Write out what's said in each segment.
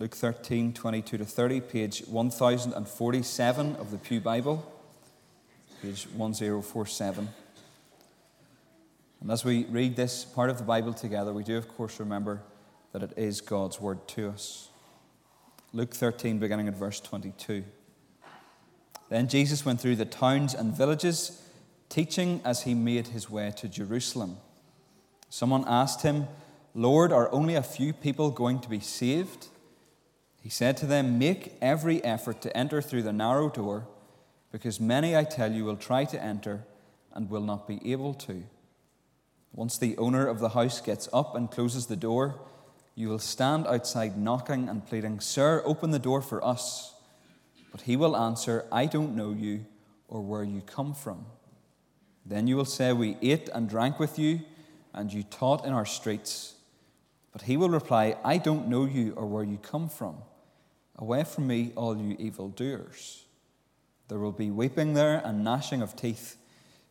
Luke 13, 22-30, page 1047 of the Pew Bible, page 1047. And as we read this part of the Bible together, we do, of course, remember that it is God's word to us. Luke 13, beginning at verse 22. Then Jesus went through the towns and villages, teaching as he made his way to Jerusalem. Someone asked him, "Lord, are only a few people going to be saved?" He said to them, "Make every effort to enter through the narrow door, because many, I tell you, will try to enter and will not be able to. Once the owner of the house gets up and closes the door, you will stand outside knocking and pleading, 'Sir, open the door for us.' But he will answer, 'I don't know you or where you come from.' Then you will say, 'We ate and drank with you, and you taught in our streets.' But he will reply, 'I don't know you or where you come from. Away from me, all you evildoers.' There will be weeping there and gnashing of teeth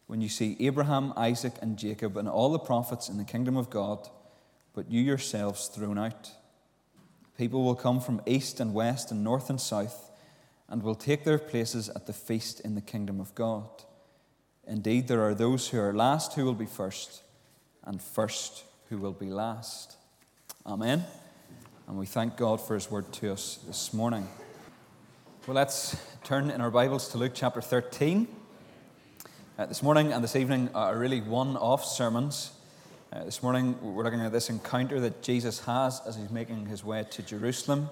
when you see Abraham, Isaac, and Jacob and all the prophets in the kingdom of God, but you yourselves thrown out. People will come from east and west and north and south and will take their places at the feast in the kingdom of God. Indeed, there are those who are last who will be first, and first who will be last." Amen. And we thank God for his word to us this morning. Well, let's turn in our Bibles to Luke chapter 13. This morning and this evening are really one-off sermons. This morning we're looking at this encounter that Jesus has as he's making his way to Jerusalem.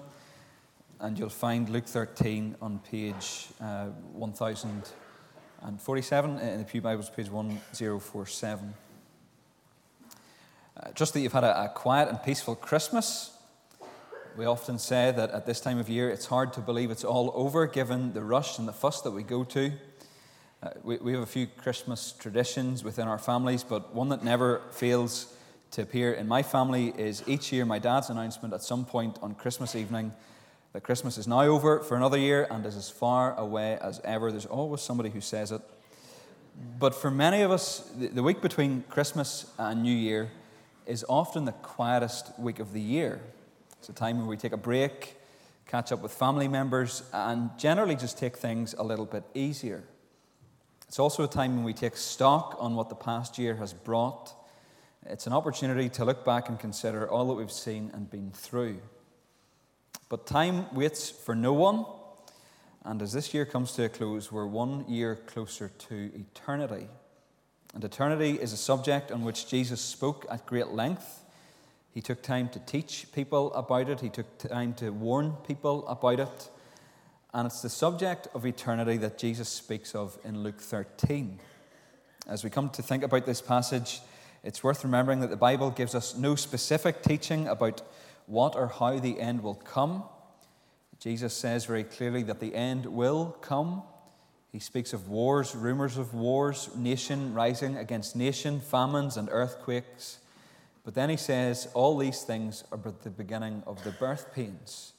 And you'll find Luke 13 on page 1047 in the Pew Bibles, page 1047. Just that you've had a quiet and peaceful Christmas. We often say that at this time of year it's hard to believe it's all over given the rush and the fuss that we go to. We have a few Christmas traditions within our families, but one that never fails to appear in my family is each year my dad's announcement at some point on Christmas evening that Christmas is now over for another year and is as far away as ever. There's always somebody who says it. But for many of us, the week between Christmas and New Year is often the quietest week of the year. It's a time when we take a break, catch up with family members, and generally just take things a little bit easier. It's also a time when we take stock on what the past year has brought. It's an opportunity to look back and consider all that we've seen and been through. But time waits for no one, and as this year comes to a close, we're 1 year closer to eternity. And eternity is a subject on which Jesus spoke at great length. He took time to teach people about it. He took time to warn people about it. And it's the subject of eternity that Jesus speaks of in Luke 13. As we come to think about this passage, it's worth remembering that the Bible gives us no specific teaching about what or how the end will come. Jesus says very clearly that the end will come. He speaks of wars, rumors of wars, nation rising against nation, famines and earthquakes. But then he says, all these things are but the beginning of the birth pains.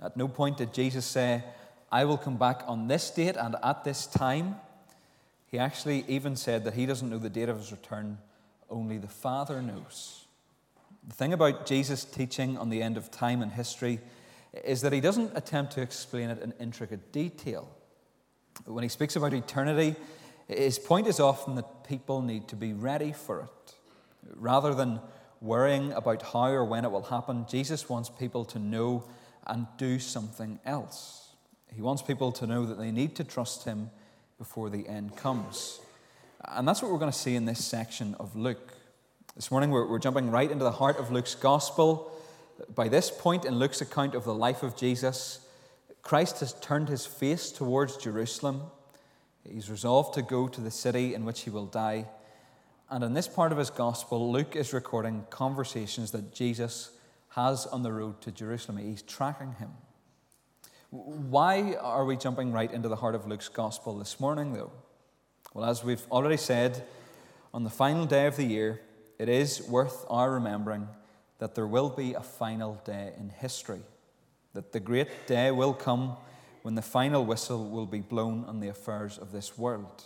At no point did Jesus say, "I will come back on this date and at this time." He actually even said that he doesn't know the date of his return, only the Father knows. The thing about Jesus' teaching on the end of time and history is that he doesn't attempt to explain it in intricate detail. When he speaks about eternity, his point is often that people need to be ready for it. Rather than worrying about how or when it will happen, Jesus wants people to know and do something else. He wants people to know that they need to trust him before the end comes. And that's what we're going to see in this section of Luke. This morning we're jumping right into the heart of Luke's gospel. By this point in Luke's account of the life of Jesus, Christ has turned his face towards Jerusalem. He's resolved to go to the city in which he will die. And in this part of his gospel, Luke is recording conversations that Jesus has on the road to Jerusalem. He's tracking him. Why are we jumping right into the heart of Luke's gospel this morning, though? Well, as we've already said, on the final day of the year, it is worth our remembering that there will be a final day in history. That the great day will come when the final whistle will be blown on the affairs of this world.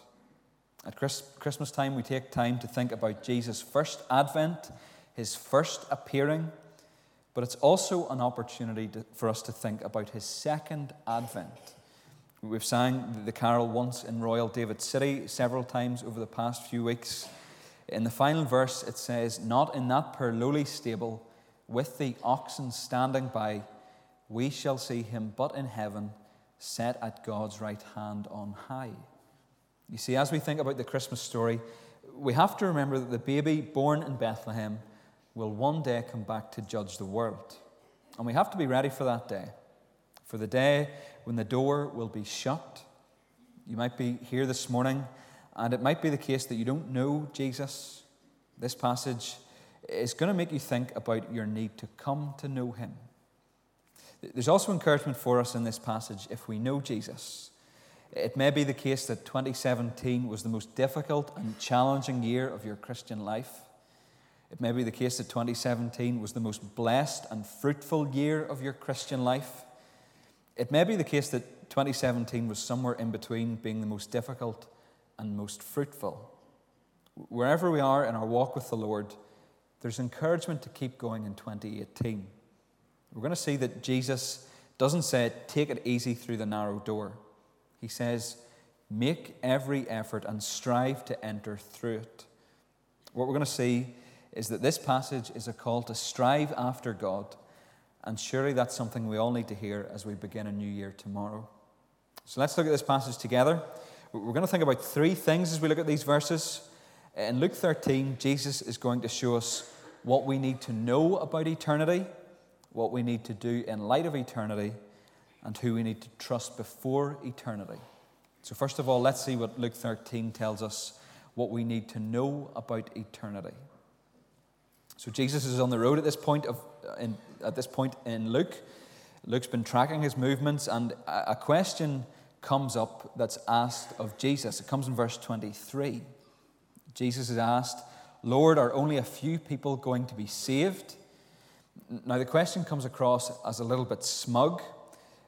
At Christmas time, we take time to think about Jesus' first advent, his first appearing. But it's also an opportunity for us to think about his second advent. We've sang the carol Once in Royal David City several times over the past few weeks. In the final verse, it says, "Not in that poor lowly stable, with the oxen standing by, we shall see him, but in heaven, set at God's right hand on high." You see, as we think about the Christmas story, we have to remember that the baby born in Bethlehem will one day come back to judge the world. And we have to be ready for that day, for the day when the door will be shut. You might be here this morning, and it might be the case that you don't know Jesus. This passage is going to make you think about your need to come to know him. There's also encouragement for us in this passage if we know Jesus. It may be the case that 2017 was the most difficult and challenging year of your Christian life. It may be the case that 2017 was the most blessed and fruitful year of your Christian life. It may be the case that 2017 was somewhere in between being the most difficult and most fruitful. Wherever we are in our walk with the Lord, there's encouragement to keep going in 2018. We're going to see that Jesus doesn't say, "Take it easy through the narrow door." He says, "Make every effort and strive to enter through it." What we're going to see is that this passage is a call to strive after God, and surely that's something we all need to hear as we begin a new year tomorrow. So let's look at this passage together. We're going to think about three things as we look at these verses. In Luke 13, Jesus is going to show us what we need to know about eternity, what we need to do in light of eternity, and who we need to trust before eternity. So first of all, let's see what Luke 13 tells us, what we need to know about eternity. So Jesus is on the road at this point in Luke. Luke's been tracking his movements, and a question comes up that's asked of Jesus. It comes in verse 23. Jesus is asked, "Lord, are only a few people going to be saved?" Now the question comes across as a little bit smug.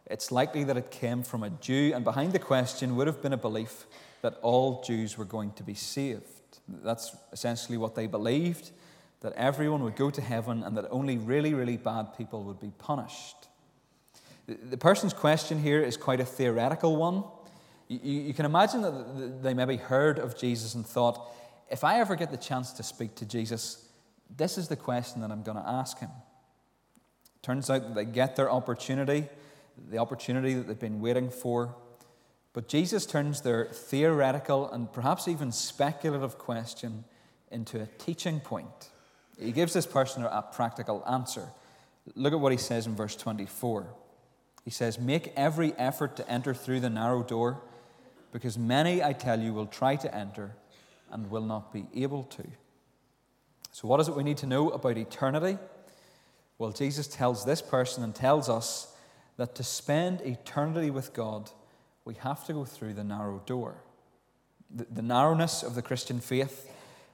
It's likely that it came from a Jew, and behind the question would have been a belief that all Jews were going to be saved. That's essentially what they believed, that everyone would go to heaven and that only really, really bad people would be punished. The person's question here is quite a theoretical one. You can imagine that they maybe heard of Jesus and thought, if I ever get the chance to speak to Jesus, this is the question that I'm going to ask him. Turns out that they get their opportunity, the opportunity that they've been waiting for. But Jesus turns their theoretical and perhaps even speculative question into a teaching point. He gives this person a practical answer. Look at what he says in verse 24. He says, "Make every effort to enter through the narrow door, because many, I tell you, will try to enter and will not be able to." So what is it we need to know about eternity? Well, Jesus tells this person and tells us that to spend eternity with God, we have to go through the narrow door. The narrowness of the Christian faith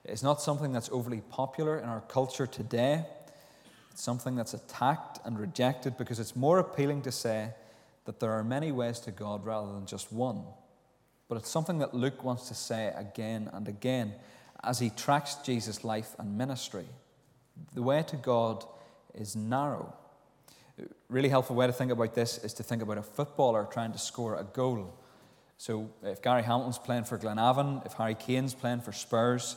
is not something that's overly popular in our culture today. It's something that's attacked and rejected because it's more appealing to say that there are many ways to God rather than just one. But it's something that Luke wants to say again and again as he tracks Jesus' life and ministry. The way to God is narrow. A really helpful way to think about this is to think about a footballer trying to score a goal. So if Gary Hamilton's playing for Glenavon, if Harry Kane's playing for Spurs,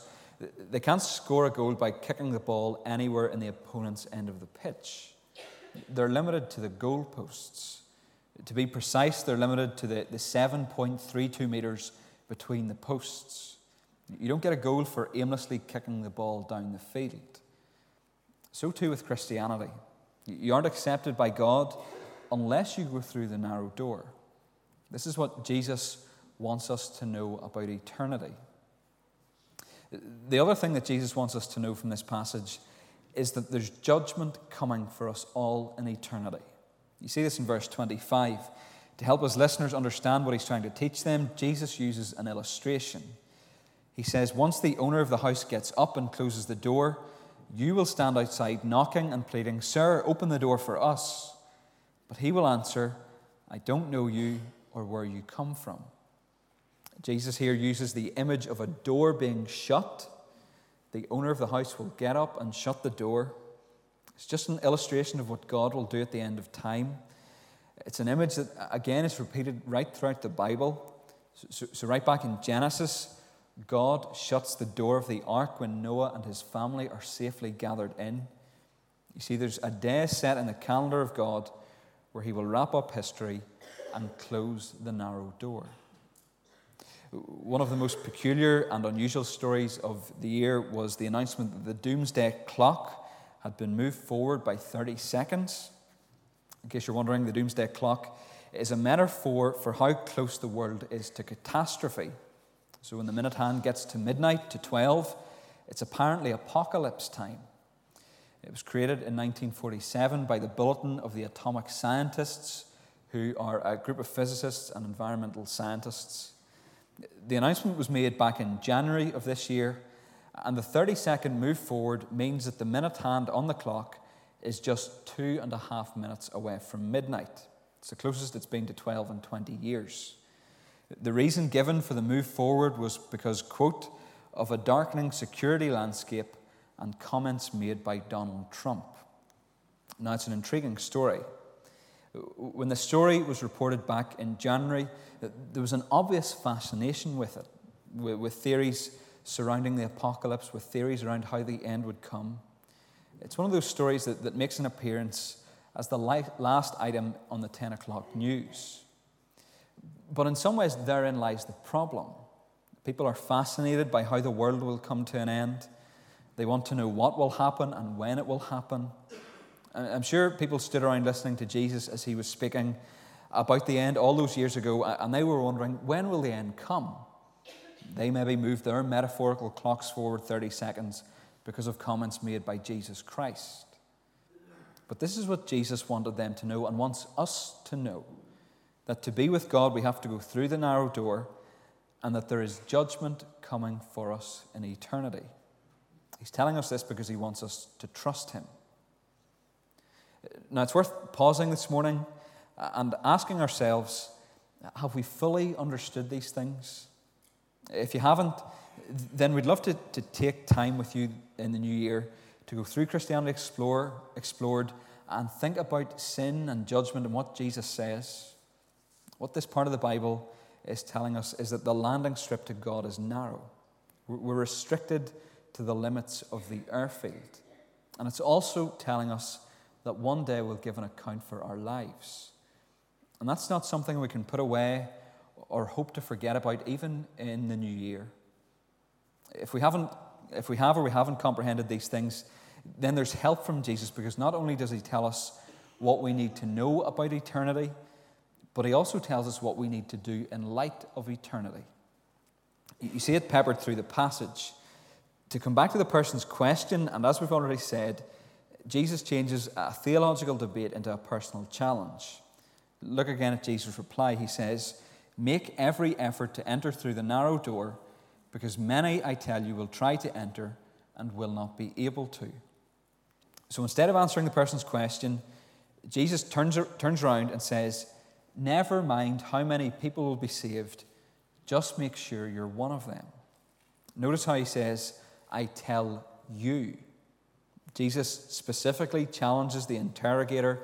they can't score a goal by kicking the ball anywhere in the opponent's end of the pitch. They're limited to the goalposts. To be precise, they're limited to the 7.32 metres between the posts. You don't get a goal for aimlessly kicking the ball down the field. So too with Christianity. You aren't accepted by God unless you go through the narrow door. This is what Jesus wants us to know about eternity. The other thing that Jesus wants us to know from this passage is that there's judgment coming for us all in eternity. You see this in verse 25. To help his listeners understand what he's trying to teach them, Jesus uses an illustration. He says, "Once the owner of the house gets up and closes the door, you will stand outside knocking and pleading, 'Sir, open the door for us.' But he will answer, 'I don't know you or where you come from.'" Jesus here uses the image of a door being shut. The owner of the house will get up and shut the door. It's just an illustration of what God will do at the end of time. It's an image that, again, is repeated right throughout the Bible. So right back in Genesis, God shuts the door of the ark when Noah and his family are safely gathered in. You see, there's a day set in the calendar of God where he will wrap up history and close the narrow door. One of the most peculiar and unusual stories of the year was the announcement that the doomsday clock had been moved forward by 30 seconds. In case you're wondering, the doomsday clock is a metaphor for how close the world is to catastrophe. So when the minute hand gets to midnight, to 12, it's apparently apocalypse time. It was created in 1947 by the Bulletin of the Atomic Scientists, who are a group of physicists and environmental scientists. The announcement was made back in January of this year, and the 30-second move forward means that the minute hand on the clock is just 2.5 minutes away from midnight. It's the closest it's been to 12 in 20 years. The reason given for the move forward was because, quote, of a darkening security landscape and comments made by Donald Trump. Now, it's an intriguing story. When the story was reported back in January, there was an obvious fascination with it, with theories surrounding the apocalypse, with theories around how the end would come. It's one of those stories that makes an appearance as the last item on the 10 o'clock news. But in some ways, therein lies the problem. People are fascinated by how the world will come to an end. They want to know what will happen and when it will happen. I'm sure people stood around listening to Jesus as he was speaking about the end all those years ago, and they were wondering, when will the end come? They maybe moved their metaphorical clocks forward 30 seconds because of comments made by Jesus Christ. But this is what Jesus wanted them to know and wants us to know, that to be with God we have to go through the narrow door and that there is judgment coming for us in eternity. He's telling us this because he wants us to trust him. Now, it's worth pausing this morning and asking ourselves, have we fully understood these things? If you haven't, then we'd love to take time with you in the new year to go through Christianity Explored and think about sin and judgment and what Jesus says. What this part of the Bible is telling us is that the landing strip to God is narrow. We're restricted to the limits of the airfield. And it's also telling us that one day we'll give an account for our lives. And that's not something we can put away or hope to forget about, even in the new year. If we haven't comprehended these things, then there's help from Jesus, because not only does he tell us what we need to know about eternity, but he also tells us what we need to do in light of eternity. You see it peppered through the passage. To come back to the person's question, and as we've already said, Jesus changes a theological debate into a personal challenge. Look again at Jesus' reply. He says, "Make every effort to enter through the narrow door, because many, I tell you, will try to enter and will not be able to." So instead of answering the person's question, Jesus turns around and says, "Never mind how many people will be saved, just make sure you're one of them." Notice how he says, "I tell you." Jesus specifically challenges the interrogator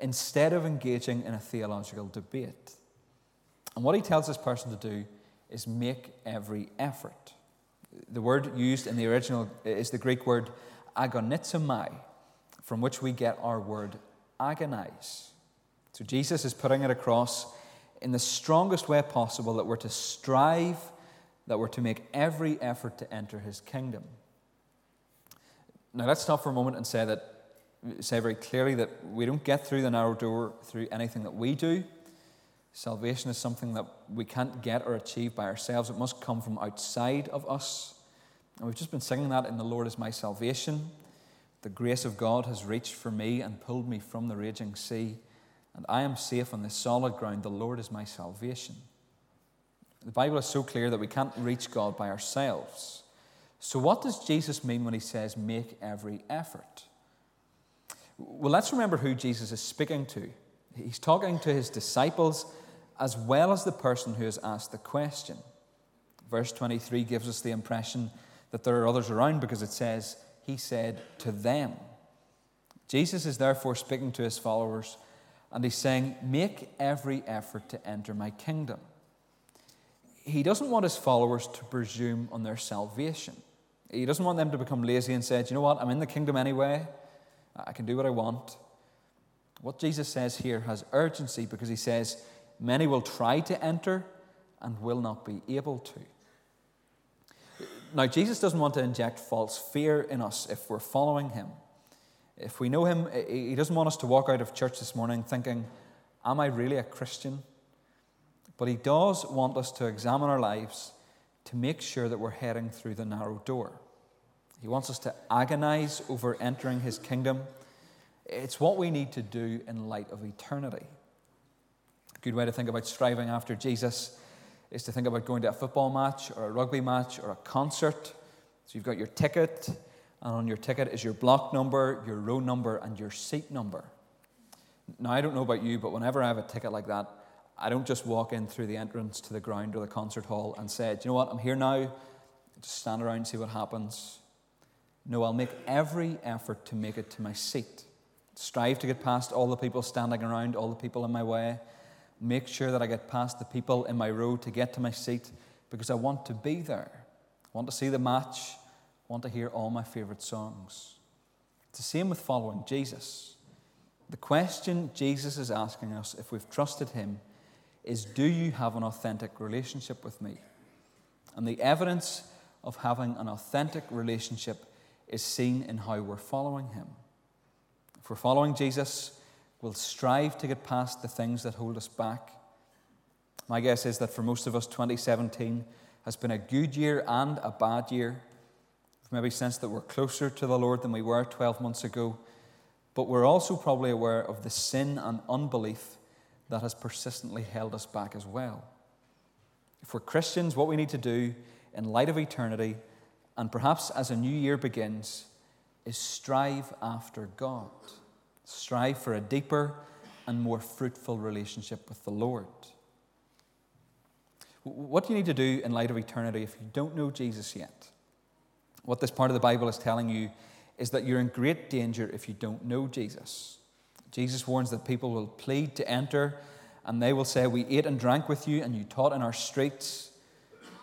instead of engaging in a theological debate. And what he tells this person to do is make every effort. The word used in the original is the Greek word agonizomai, from which we get our word agonize. So Jesus is putting it across in the strongest way possible that we're to strive, that we're to make every effort to enter his kingdom. Now, let's stop for a moment and say very clearly that we don't get through the narrow door through anything that we do. Salvation is something that we can't get or achieve by ourselves. It must come from outside of us. And we've just been singing that in "The Lord is my salvation." The grace of God has reached for me and pulled me from the raging sea, and I am safe on the solid ground. The Lord is my salvation. The Bible is so clear that we can't reach God by ourselves. So what does Jesus mean when he says, "Make every effort"? Well, let's remember who Jesus is speaking to. He's talking to his disciples as well as the person who has asked the question. Verse 23 gives us the impression that there are others around, because it says, he said to them. Jesus is therefore speaking to his followers, and he's saying, make every effort to enter my kingdom. He doesn't want his followers to presume on their salvation. He doesn't want them to become lazy and say, do you know what, I'm in the kingdom anyway. I can do what I want. What Jesus says here has urgency because he says, many will try to enter and will not be able to. Now, Jesus doesn't want to inject false fear in us if we're following him. If we know him, he doesn't want us to walk out of church this morning thinking, am I really a Christian? But he does want us to examine our lives to make sure that we're heading through the narrow door. He wants us to agonize over entering his kingdom. It's what we need to do in light of eternity. A good way to think about striving after Jesus is to think about going to a football match or a rugby match or a concert. So you've got your ticket, and on your ticket is your block number, your row number, and your seat number. Now, I don't know about you, but whenever I have a ticket like that, I don't just walk in through the entrance to the ground or the concert hall and say, do you know what, I'm here now, just stand around and see what happens. No, I'll make every effort to make it to my seat. Strive to get past all the people standing around, all the people in my way. Make sure that I get past the people in my row to get to my seat, because I want to be there. I want to see the match. I want to hear all my favorite songs. It's the same with following Jesus. The question Jesus is asking us, if we've trusted him, is, do you have an authentic relationship with me? And the evidence of having an authentic relationship is seen in how we're following him. If we're following Jesus, we'll strive to get past the things that hold us back. My guess is that for most of us, 2017 has been a good year and a bad year. We've maybe sensed that we're closer to the Lord than we were 12 months ago, but we're also probably aware of the sin and unbelief that has persistently held us back as well. If we're Christians, what we need to do in light of eternity, and perhaps as a new year begins, is strive after God. Strive for a deeper and more fruitful relationship with the Lord. What do you need to do in light of eternity if you don't know Jesus yet? What this part of the Bible is telling you is that you're in great danger if you don't know Jesus. Jesus warns that people will plead to enter, and they will say, we ate and drank with you, and you taught in our streets.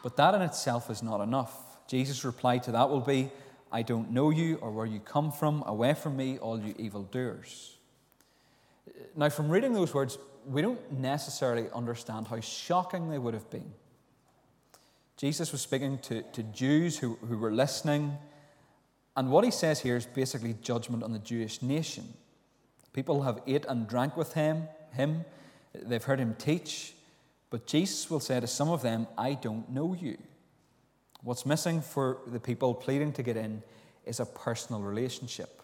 But that in itself is not enough. Jesus' reply to that will be, I don't know you or where you come from. Away from me, all you evildoers. Now, from reading those words, we don't necessarily understand how shocking they would have been. Jesus was speaking to Jews who were listening. And what he says here is basically judgment on the Jewish nation. People have ate and drank with him. They've heard him teach. But Jesus will say to some of them, I don't know you. What's missing for the people pleading to get in is a personal relationship.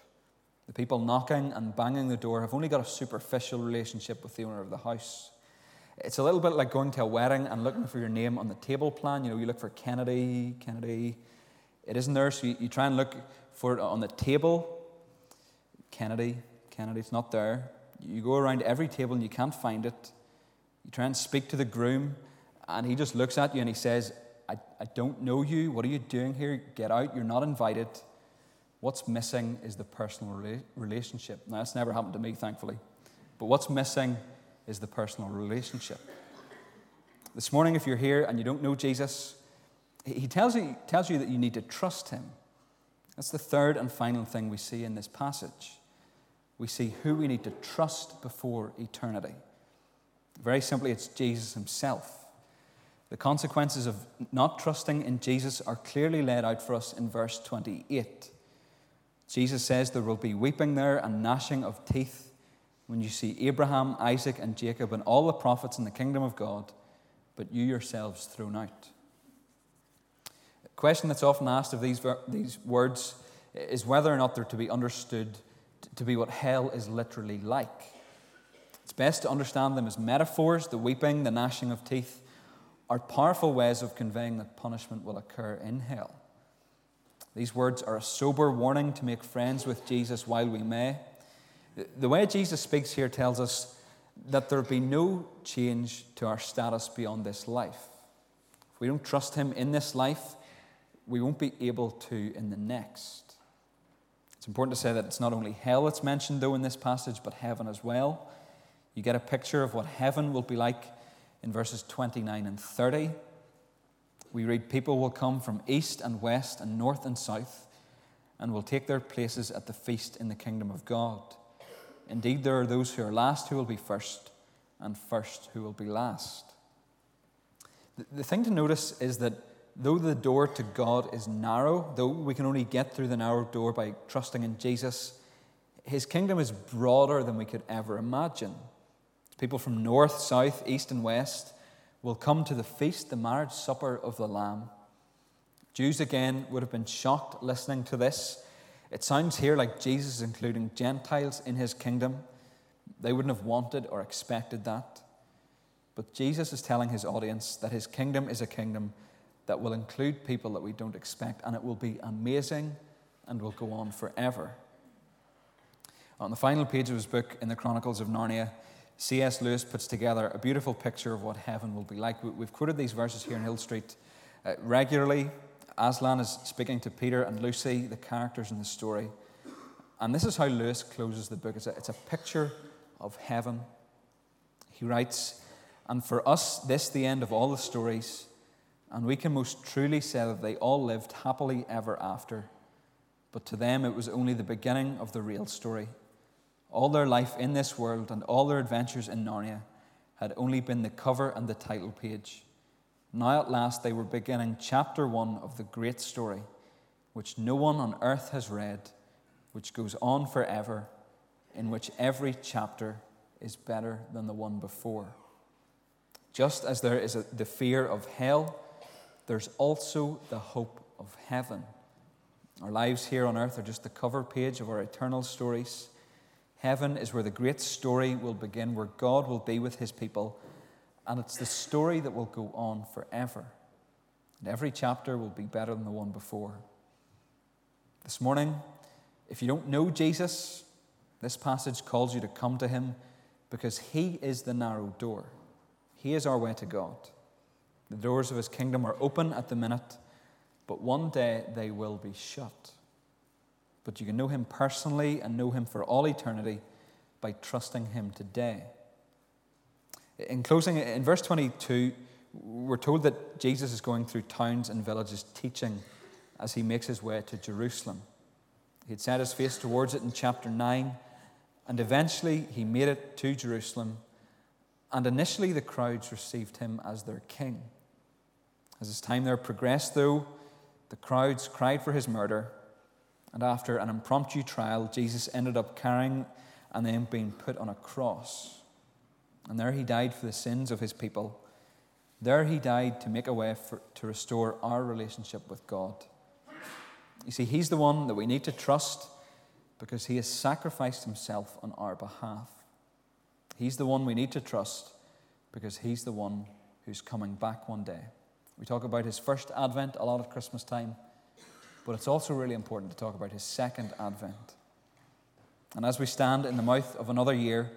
The people knocking and banging the door have only got a superficial relationship with the owner of the house. It's a little bit like going to a wedding and looking for your name on the table plan. You know, you look for Kennedy. It isn't there, so you try and look for it on the table. Kennedy, it's not there. You go around every table and you can't find it. You try and speak to the groom, and he just looks at you and he says, I don't know you. What are you doing here? Get out. You're not invited. What's missing is the personal relationship. Now, that's never happened to me, thankfully. But what's missing is the personal relationship. This morning, if you're here and you don't know Jesus, he tells you that you need to trust him. That's the third and final thing we see in this passage. We see who we need to trust before eternity. Very simply, it's Jesus himself. The consequences of not trusting in Jesus are clearly laid out for us in verse 28. Jesus says there will be weeping there and gnashing of teeth when you see Abraham, Isaac, and Jacob and all the prophets in the kingdom of God, but you yourselves thrown out. The question that's often asked of these words is whether or not they're to be understood to be what hell is literally like. It's best to understand them as metaphors. The weeping, the gnashing of teeth, are powerful ways of conveying that punishment will occur in hell. These words are a sober warning to make friends with Jesus while we may. The way Jesus speaks here tells us that there will be no change to our status beyond this life. If we don't trust him in this life, we won't be able to in the next. It's important to say that it's not only hell that's mentioned, though, in this passage, but heaven as well. You get a picture of what heaven will be like in verses 29 and 30. We read, people will come from east and west and north and south and will take their places at the feast in the kingdom of God. Indeed, there are those who are last who will be first, and first who will be last. The thing to notice is that though the door to God is narrow, though we can only get through the narrow door by trusting in Jesus, his kingdom is broader than we could ever imagine. People from north, south, east, and west will come to the feast, the marriage supper of the Lamb. Jews, again, would have been shocked listening to this. It sounds here like Jesus is including Gentiles in his kingdom. They wouldn't have wanted or expected that. But Jesus is telling his audience that his kingdom is a kingdom that will include people that we don't expect, and it will be amazing and will go on forever. On the final page of his book, in the Chronicles of Narnia, C.S. Lewis puts together a beautiful picture of what heaven will be like. We've quoted these verses here in Hill Street regularly. Aslan is speaking to Peter and Lucy, the characters in the story. And this is how Lewis closes the book. It's a picture of heaven. He writes, "And for us, this the end of all the stories, and we can most truly say that they all lived happily ever after. But to them, it was only the beginning of the real story. All their life in this world and all their adventures in Narnia had only been the cover and the title page. Now at last they were beginning chapter 1 of the great story, which no one on earth has read, which goes on forever, in which every chapter is better than the one before. Just as there is the fear of hell, there's also the hope of heaven. Our lives here on earth are just the cover page of our eternal stories. Heaven is where the great story will begin, where God will be with his people, and it's the story that will go on forever. And every chapter will be better than the one before." This morning, if you don't know Jesus, this passage calls you to come to him, because he is the narrow door. He is our way to God. The doors of his kingdom are open at the minute, but one day they will be shut. But you can know him personally and know him for all eternity by trusting him today. In closing, in verse 22, we're told that Jesus is going through towns and villages teaching as he makes his way to Jerusalem. He had set his face towards it in chapter 9, and eventually he made it to Jerusalem. And initially, the crowds received him as their king. As his time there progressed, though, the crowds cried for his murder. And after an impromptu trial, Jesus ended up carrying and then being put on a cross. And there he died for the sins of his people. There he died to make a way to restore our relationship with God. You see, he's the one that we need to trust, because he has sacrificed himself on our behalf. He's the one we need to trust, because he's the one who's coming back one day. We talk about his first advent a lot at Christmas time, but it's also really important to talk about his second advent. And as we stand in the mouth of another year,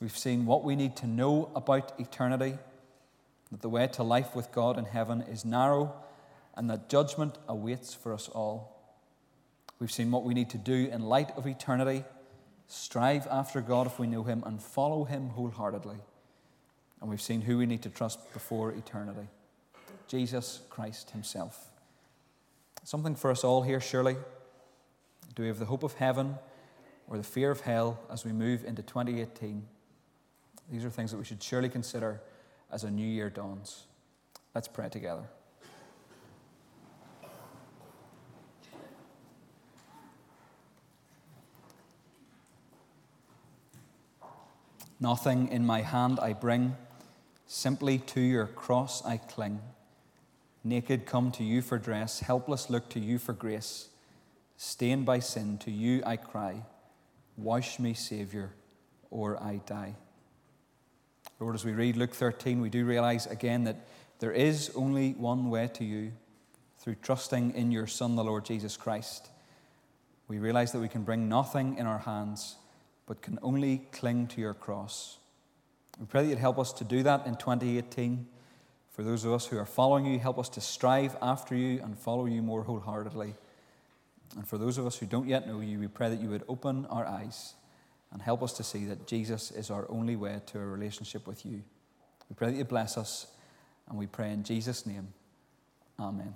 we've seen what we need to know about eternity, that the way to life with God in heaven is narrow, and that judgment awaits for us all. We've seen what we need to do in light of eternity, strive after God if we know him, and follow him wholeheartedly. And we've seen who we need to trust before eternity: Jesus Christ himself. Something for us all here, surely. Do we have the hope of heaven or the fear of hell as we move into 2018? These are things that we should surely consider as a new year dawns. Let's pray together. Nothing in my hand I bring, simply to your cross I cling. Naked come to you for dress, helpless look to you for grace. Stained by sin, to you I cry, wash me, Saviour, or I die. Lord, as we read Luke 13, we do realize again that there is only one way to you, through trusting in your Son, the Lord Jesus Christ. We realize that we can bring nothing in our hands, but can only cling to your cross. We pray that you'd help us to do that in 2018. For those of us who are following you, help us to strive after you and follow you more wholeheartedly. And for those of us who don't yet know you, we pray that you would open our eyes and help us to see that Jesus is our only way to a relationship with you. We pray that you bless us, and we pray in Jesus' name. Amen.